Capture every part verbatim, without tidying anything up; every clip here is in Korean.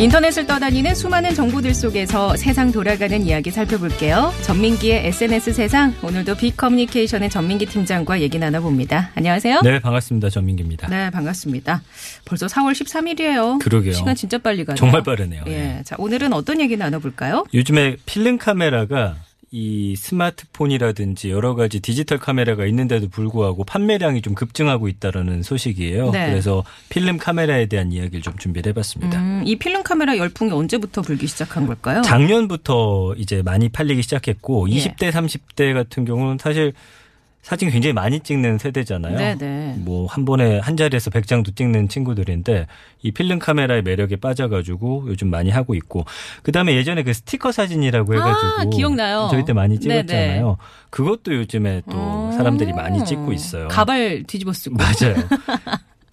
인터넷을 떠다니는 수많은 정보들 속에서 세상 돌아가는 이야기 살펴볼게요. 전민기의 에스엔에스 세상, 오늘도 빅커뮤니케이션의 전민기 팀장과 얘기 나눠봅니다. 안녕하세요. 네, 반갑습니다. 전민기입니다. 네, 반갑습니다. 벌써 사월 십삼일이에요. 그러게요. 시간 진짜 빨리 가네요. 정말 빠르네요. 예, 자, 오늘은 어떤 얘기 나눠볼까요? 요즘에 필름카메라가 이 스마트폰이라든지 여러 가지 디지털 카메라가 있는데도 불구하고 판매량이 좀 급증하고 있다라는 소식이에요. 네. 그래서 필름 카메라에 대한 이야기를 좀 준비를 해봤습니다. 음, 이 필름 카메라 열풍이 언제부터 불기 시작한 걸까요? 작년부터 이제 많이 팔리기 시작했고, 예. 이십대 삼십대 같은 경우는 사실 사진 굉장히 많이 찍는 세대잖아요. 네네. 뭐 한 번에 한 자리에서 백 장도 찍는 친구들인데 이 필름 카메라의 매력에 빠져가지고 요즘 많이 하고 있고, 그다음에 예전에 그 스티커 사진이라고 해가지고 아, 기억나요. 저희 때 많이 찍었잖아요. 네네. 그것도 요즘에 또 사람들이 많이 찍고 있어요. 가발 뒤집어 쓰고. 맞아요.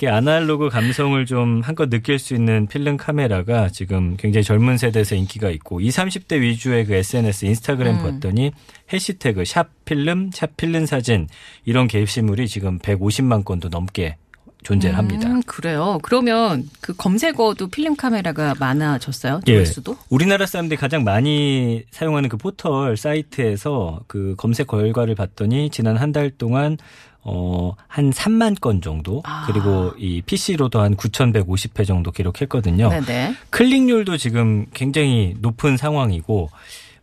아날로그 감성을 좀 한껏 느낄 수 있는 필름 카메라가 지금 굉장히 젊은 세대에서 인기가 있고, 이십, 삼십대 위주의 그 에스엔에스 인스타그램 음. 봤더니 해시태그 샵 필름, 샵 필름 사진 이런 게시물이 지금 백오십만 건도 넘게 존재를 합니다. 음, 그래요. 그러면 그 검색어도 필름 카메라가 많아졌어요? 조회수도? 예. 우리나라 사람들이 가장 많이 사용하는 그 포털 사이트에서 그 검색 결과를 봤더니 지난 한 달 동안 어, 한 삼만 건 정도, 아. 그리고 이 피시로도 한 구천백오십 회 정도 기록했거든요. 네네. 클릭률도 지금 굉장히 높은 상황이고,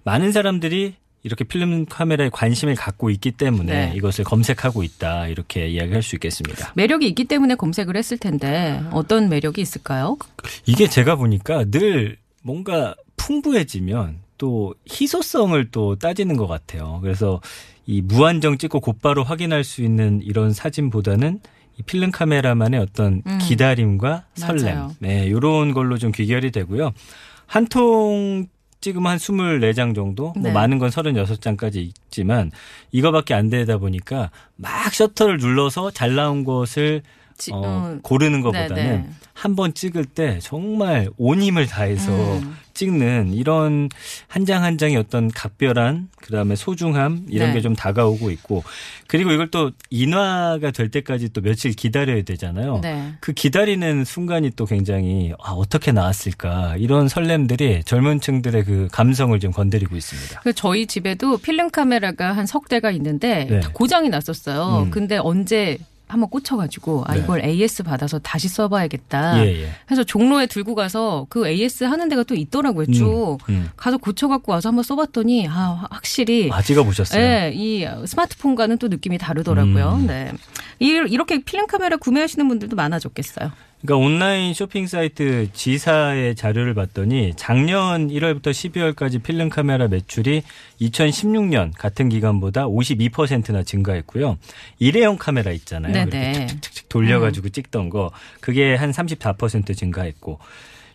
많은 사람들이 이렇게 필름 카메라에 관심을 갖고 있기 때문에 네. 이것을 검색하고 있다, 이렇게 이야기할 수 있겠습니다. 매력이 있기 때문에 검색을 했을 텐데 어떤 매력이 있을까요? 이게 제가 보니까 늘 뭔가 풍부해지면 또 희소성을 또 따지는 것 같아요. 그래서 이 무한정 찍고 곧바로 확인할 수 있는 이런 사진보다는 이 필름 카메라만의 어떤 음. 기다림과 설렘, 네, 이런 걸로 좀 귀결이 되고요. 한 통 찍으면 한 스물네 장 정도, 네. 뭐 많은 건 서른여섯 장까지 있지만 이거밖에 안 되다 보니까 막 셔터를 눌러서 잘 나온 것을 지, 어, 어, 고르는 것보다는 한 번 찍을 때 정말 온 힘을 다해서 음. 찍는 이런 한 장 한 장의 어떤 각별한, 그다음에 소중함 이런 네. 게 좀 다가오고 있고, 그리고 이걸 또 인화가 될 때까지 또 며칠 기다려야 되잖아요. 네. 그 기다리는 순간이 또 굉장히 아, 어떻게 나왔을까 이런 설렘들이 젊은 층들의 그 감성을 좀 건드리고 있습니다. 저희 집에도 필름 카메라가 한 석 대가 있는데 네. 다 고장이 났었어요. 음. 근데 언제 한번 꽂혀가지고 아 이걸 네. 에이에스 받아서 다시 써봐야겠다. 예, 예. 해서 종로에 들고 가서 그 에이에스 하는 데가 또 있더라고요. 쭉 음, 음. 가서 고쳐갖고 와서 한번 써봤더니 아 확실히 아 찍어보셨어요? 네, 이 스마트폰과는 또 느낌이 다르더라고요. 음. 네, 이렇게 필름 카메라 구매하시는 분들도 많아졌겠어요. 그러니까 온라인 쇼핑 사이트 지사의 자료를 봤더니 작년 일월부터 십이월까지 필름 카메라 매출이 이천십육년 같은 기간보다 오십이 퍼센트나 증가했고요. 일회용 카메라 있잖아요. 네네. 이렇게 툭툭툭 돌려가지고 음. 찍던 거 그게 한 삼십사 퍼센트 증가했고,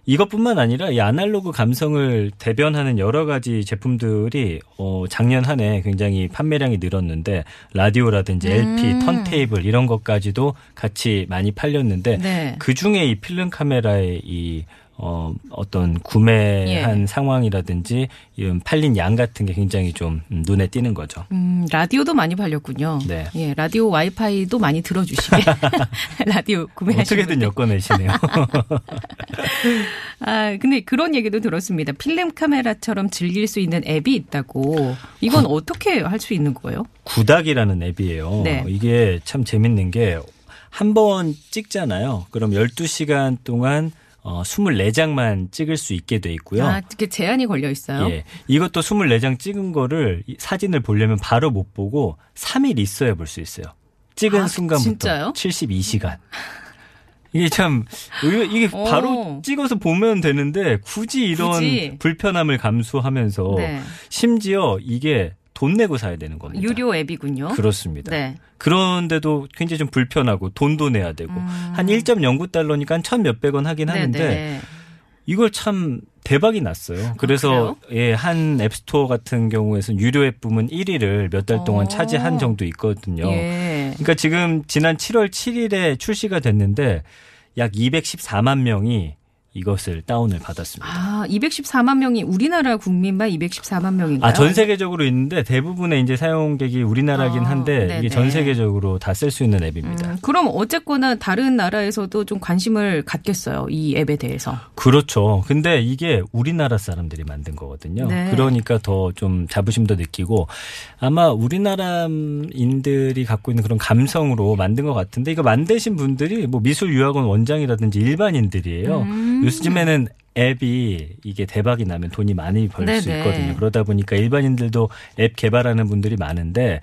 이것뿐만 아니라 이 아날로그 감성을 대변하는 여러 가지 제품들이 어, 작년 한 해 굉장히 판매량이 늘었는데 라디오라든지 엘피, 음. 턴테이블 이런 것까지도 같이 많이 팔렸는데 네. 그중에 이 필름 카메라의 이 어, 어떤 구매한 예. 상황이라든지 이런 팔린 양 같은 게 굉장히 좀 눈에 띄는 거죠. 음, 라디오도 많이 팔렸군요. 네. 예, 라디오 와이파이도 많이 들어주시게. 라디오 구매하시는 어떻게든 엮어내시네요. 아, 근데 그런 얘기도 들었습니다. 필름 카메라처럼 즐길 수 있는 앱이 있다고. 이건 구, 어떻게 할 수 있는 거예요? 구닥이라는 앱이에요. 네. 이게 참 재밌는 게 한 번 찍잖아요. 그럼 열두 시간 동안 어, 스물네 장만 찍을 수 있게 돼 있고요. 아, 이렇게 제한이 걸려 있어요? 예. 이것도 스물네 장 찍은 거를 사진을 보려면 바로 못 보고 삼일 있어야 볼 수 있어요. 찍은 아, 순간부터 진짜요? 칠십이 시간. 이게 참, 이게 바로 오. 찍어서 보면 되는데 굳이 이런 굳이. 불편함을 감수하면서 네. 심지어 이게 돈 내고 사야 되는 겁니다. 유료 앱이군요. 그렇습니다. 네. 그런데도 굉장히 좀 불편하고 돈도 내야 되고 음. 한 일 점 영구 달러니까 한 천 몇백 원 하긴 하는데 네네. 이걸 참 대박이 났어요. 그래서 아, 예, 한 앱스토어 같은 경우에서는 유료 앱 부문 일 위를 몇 달 동안 오. 차지한 정도 있거든요. 예. 그러니까 지금 지난 칠월 칠일에 출시가 됐는데 약 이백십사만 명이 이것을 다운을 받았습니다. 아, 이백십사만 명이 우리나라 국민만 이백십사만 명인가요? 아, 전 세계적으로 있는데 대부분의 이제 사용객이 우리나라긴 한데 아, 이게 전 세계적으로 다 쓸 수 있는 앱입니다. 음, 그럼 어쨌거나 다른 나라에서도 좀 관심을 갖겠어요, 이 앱에 대해서. 그렇죠. 근데 이게 우리나라 사람들이 만든 거거든요. 네. 그러니까 더 좀 자부심도 느끼고 아마 우리나라인들이 갖고 있는 그런 감성으로 만든 것 같은데 이거 만드신 분들이 뭐 미술유학원 원장이라든지 일반인들이에요. 음. 요즘에는 앱이 이게 대박이 나면 돈이 많이 벌 수 있거든요. 그러다 보니까 일반인들도 앱 개발하는 분들이 많은데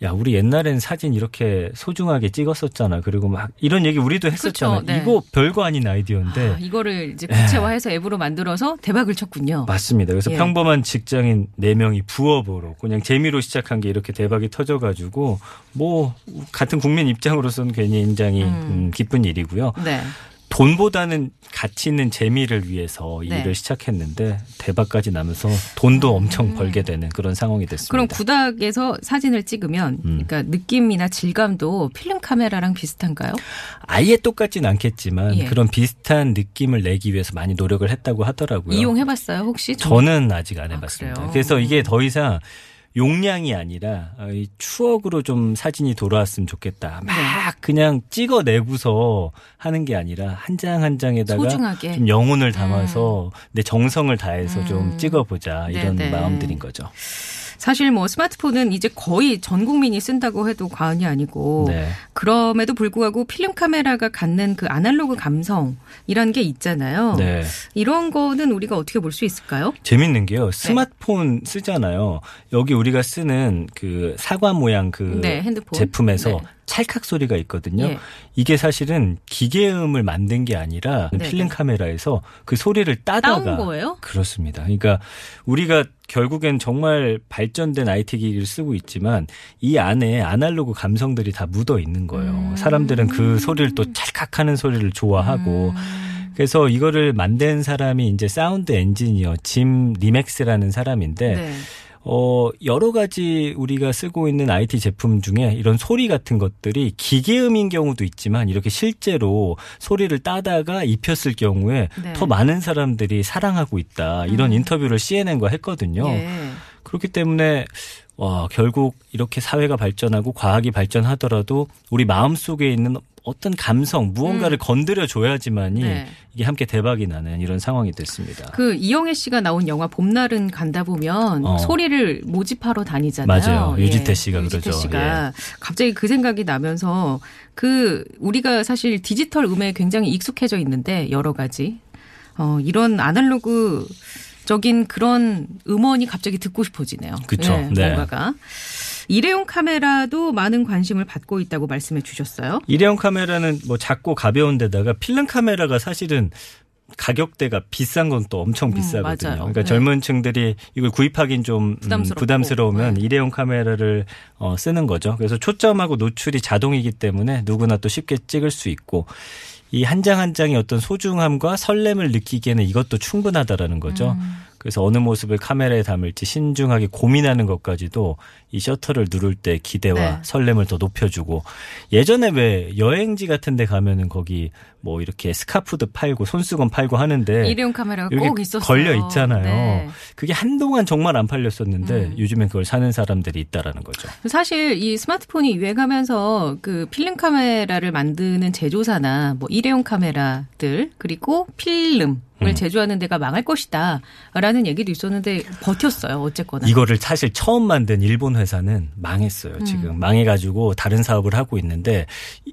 야, 우리 옛날엔 사진 이렇게 소중하게 찍었었잖아. 그리고 막 이런 얘기 우리도 했었잖아. 네. 이거 별거 아닌 아이디어인데. 아, 이거를 이제 구체화해서 에. 앱으로 만들어서 대박을 쳤군요. 맞습니다. 그래서 예. 평범한 직장인 네 명이 부업으로 그냥 재미로 시작한 게 이렇게 대박이 터져가지고 뭐 같은 국민 입장으로서는 굉장히 음. 음, 기쁜 일이고요. 네. 돈보다는 가치 있는 재미를 위해서 이 네. 일을 시작했는데 대박까지 나면서 돈도 엄청 벌게 되는 그런 상황이 됐습니다. 그럼 구닥에서 사진을 찍으면 음. 그러니까 느낌이나 질감도 필름 카메라랑 비슷한가요? 아예 똑같진 않겠지만 예. 그런 비슷한 느낌을 내기 위해서 많이 노력을 했다고 하더라고요. 이용해봤어요 혹시? 저는 아직 안 해봤습니다. 아, 그래서 이게 더 이상 용량이 아니라 이 추억으로 좀 사진이 돌아왔으면 좋겠다. 막 그냥 찍어내고서 하는 게 아니라 한 장 한 장에다가 소중하게. 좀 영혼을 담아서 음. 내 정성을 다해서 음. 좀 찍어보자 이런 네네. 마음들인 거죠. 사실 뭐 스마트폰은 이제 거의 전 국민이 쓴다고 해도 과언이 아니고 네. 그럼에도 불구하고 필름 카메라가 갖는 그 아날로그 감성이라는 게 있잖아요. 네. 이런 거는 우리가 어떻게 볼 수 있을까요? 재밌는 게요. 스마트폰 네. 쓰잖아요. 여기 우리가 쓰는 그 사과 모양 그 네, 핸드폰. 제품에서 네. 찰칵 소리가 있거든요. 예. 이게 사실은 기계음을 만든 게 아니라 네네. 필름 카메라에서 그 소리를 따다가 따온 거예요? 그렇습니다. 그러니까 우리가 결국엔 정말 발전된 아이티 기기를 쓰고 있지만 이 안에 아날로그 감성들이 다 묻어 있는 거예요. 음. 사람들은 그 소리를 또 찰칵하는 소리를 좋아하고 음. 그래서 이거를 만든 사람이 이제 사운드 엔지니어 짐 리맥스라는 사람인데 네. 어, 여러 가지 우리가 쓰고 있는 아이티 제품 중에 이런 소리 같은 것들이 기계음인 경우도 있지만 이렇게 실제로 소리를 따다가 입혔을 경우에 네. 더 많은 사람들이 사랑하고 있다. 이런 음. 인터뷰를 씨엔엔과 했거든요. 예. 그렇기 때문에 와, 결국 이렇게 사회가 발전하고 과학이 발전하더라도 우리 마음속에 있는 어떤 감성, 무언가를 음. 건드려줘야지만이 네. 이게 함께 대박이 나는 이런 상황이 됐습니다. 그 이영애 씨가 나온 영화 봄날은 간다 보면 어. 소리를 모집하러 다니잖아요. 맞아요. 예. 유지태 씨가 유지태 그러죠. 유지태 씨가 예. 갑자기 그 생각이 나면서 그 우리가 사실 디지털 음에 굉장히 익숙해져 있는데 여러 가지 어, 이런 아날로그 적인 그런 음원이 갑자기 듣고 싶어지네요. 그렇죠. 네, 네. 뭔가가. 일회용 카메라도 많은 관심을 받고 있다고 말씀해 주셨어요. 일회용 카메라는 뭐 작고 가벼운 데다가 필름 카메라가 사실은 가격대가 비싼 건 또 엄청 비싸거든요. 음, 그러니까 네. 젊은 층들이 이걸 구입하긴 좀 음, 부담스러우면 네. 일회용 카메라를 어, 쓰는 거죠. 그래서 초점하고 노출이 자동이기 때문에 누구나 또 쉽게 찍을 수 있고 이 한 장 한 장의 어떤 소중함과 설렘을 느끼기에는 이것도 충분하다라는 거죠. 음. 그래서 어느 모습을 카메라에 담을지 신중하게 고민하는 것까지도 이 셔터를 누를 때 기대와 네. 설렘을 더 높여주고 예전에 왜 여행지 같은 데 가면은 거기 뭐 이렇게 스카프도 팔고 손수건 팔고 하는데 일회용 카메라가 꼭 있었어요. 걸려 있잖아요. 네. 그게 한동안 정말 안 팔렸었는데 음. 요즘엔 그걸 사는 사람들이 있다라는 거죠. 사실 이 스마트폰이 유행하면서 그 필름 카메라를 만드는 제조사나 뭐 일회용 카메라들 그리고 필름 을 제조하는 데가 망할 것이다 라는 얘기도 있었는데 버텼어요. 어쨌거나. 이거를 사실 처음 만든 일본 회사는 망했어요. 지금 음. 망해가지고 다른 사업을 하고 있는데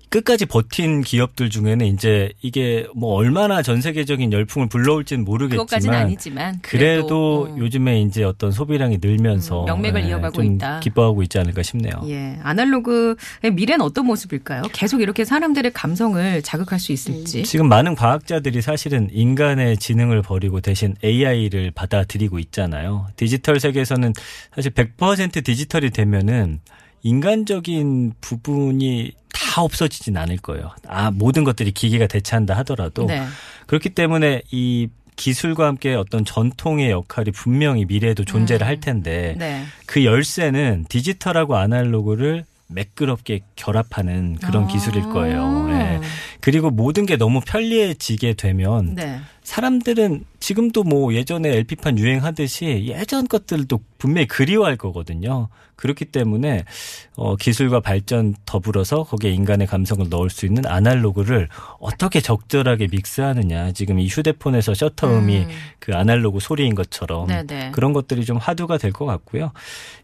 끝까지 버틴 기업들 중에는 이제 이게 뭐 얼마나 전 세계적인 열풍을 불러올지는 모르겠지만 그것까지는 아니지만 그래도, 그래도 요즘에 이제 어떤 소비량이 늘면서 음, 명맥을 네, 이어가고 있다. 기뻐하고 있지 않을까 싶네요. 예, 아날로그의 미래는 어떤 모습일까요? 계속 이렇게 사람들의 감성을 자극할 수 있을지. 음. 지금 많은 과학자들이 사실은 인간의 지능을 버리고 대신 에이아이를 받아들이고 있잖아요. 디지털 세계에서는 사실 백 퍼센트 디지털이 되면은 인간적인 부분이 다 없어지진 않을 거예요. 아, 모든 것들이 기계가 대체한다 하더라도 네. 그렇기 때문에 이 기술과 함께 어떤 전통의 역할이 분명히 미래에도 존재를 음. 할 텐데 네. 그 열쇠는 디지털하고 아날로그를 매끄럽게 결합하는 그런 아~ 기술일 거예요. 네. 그리고 모든 게 너무 편리해지게 되면 네. 사람들은 지금도 뭐 예전에 엘피판 유행하듯이 예전 것들도 분명히 그리워할 거거든요. 그렇기 때문에 어, 기술과 발전 더불어서 거기에 인간의 감성을 넣을 수 있는 아날로그를 어떻게 적절하게 믹스하느냐. 지금 이 휴대폰에서 셔터음이 음. 그 아날로그 소리인 것처럼 네네. 그런 것들이 좀 화두가 될 것 같고요.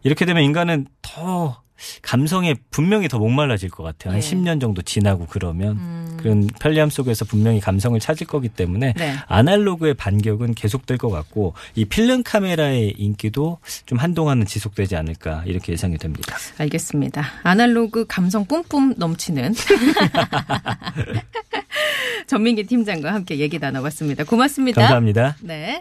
이렇게 되면 인간은 더 감성에 분명히 더 목말라질 것 같아요. 한 네. 십 년 정도 지나고 그러면 음. 그런 편리함 속에서 분명히 감성을 찾을 거기 때문에 네. 아날로그의 반격은 계속될 것 같고 이 필름 카메라의 인기도 좀 한동안은 지속되지 않을까 이렇게 예상이 됩니다. 알겠습니다. 아날로그 감성 뿜뿜 넘치는 전민기 팀장과 함께 얘기 나눠봤습니다. 고맙습니다. 감사합니다. 네.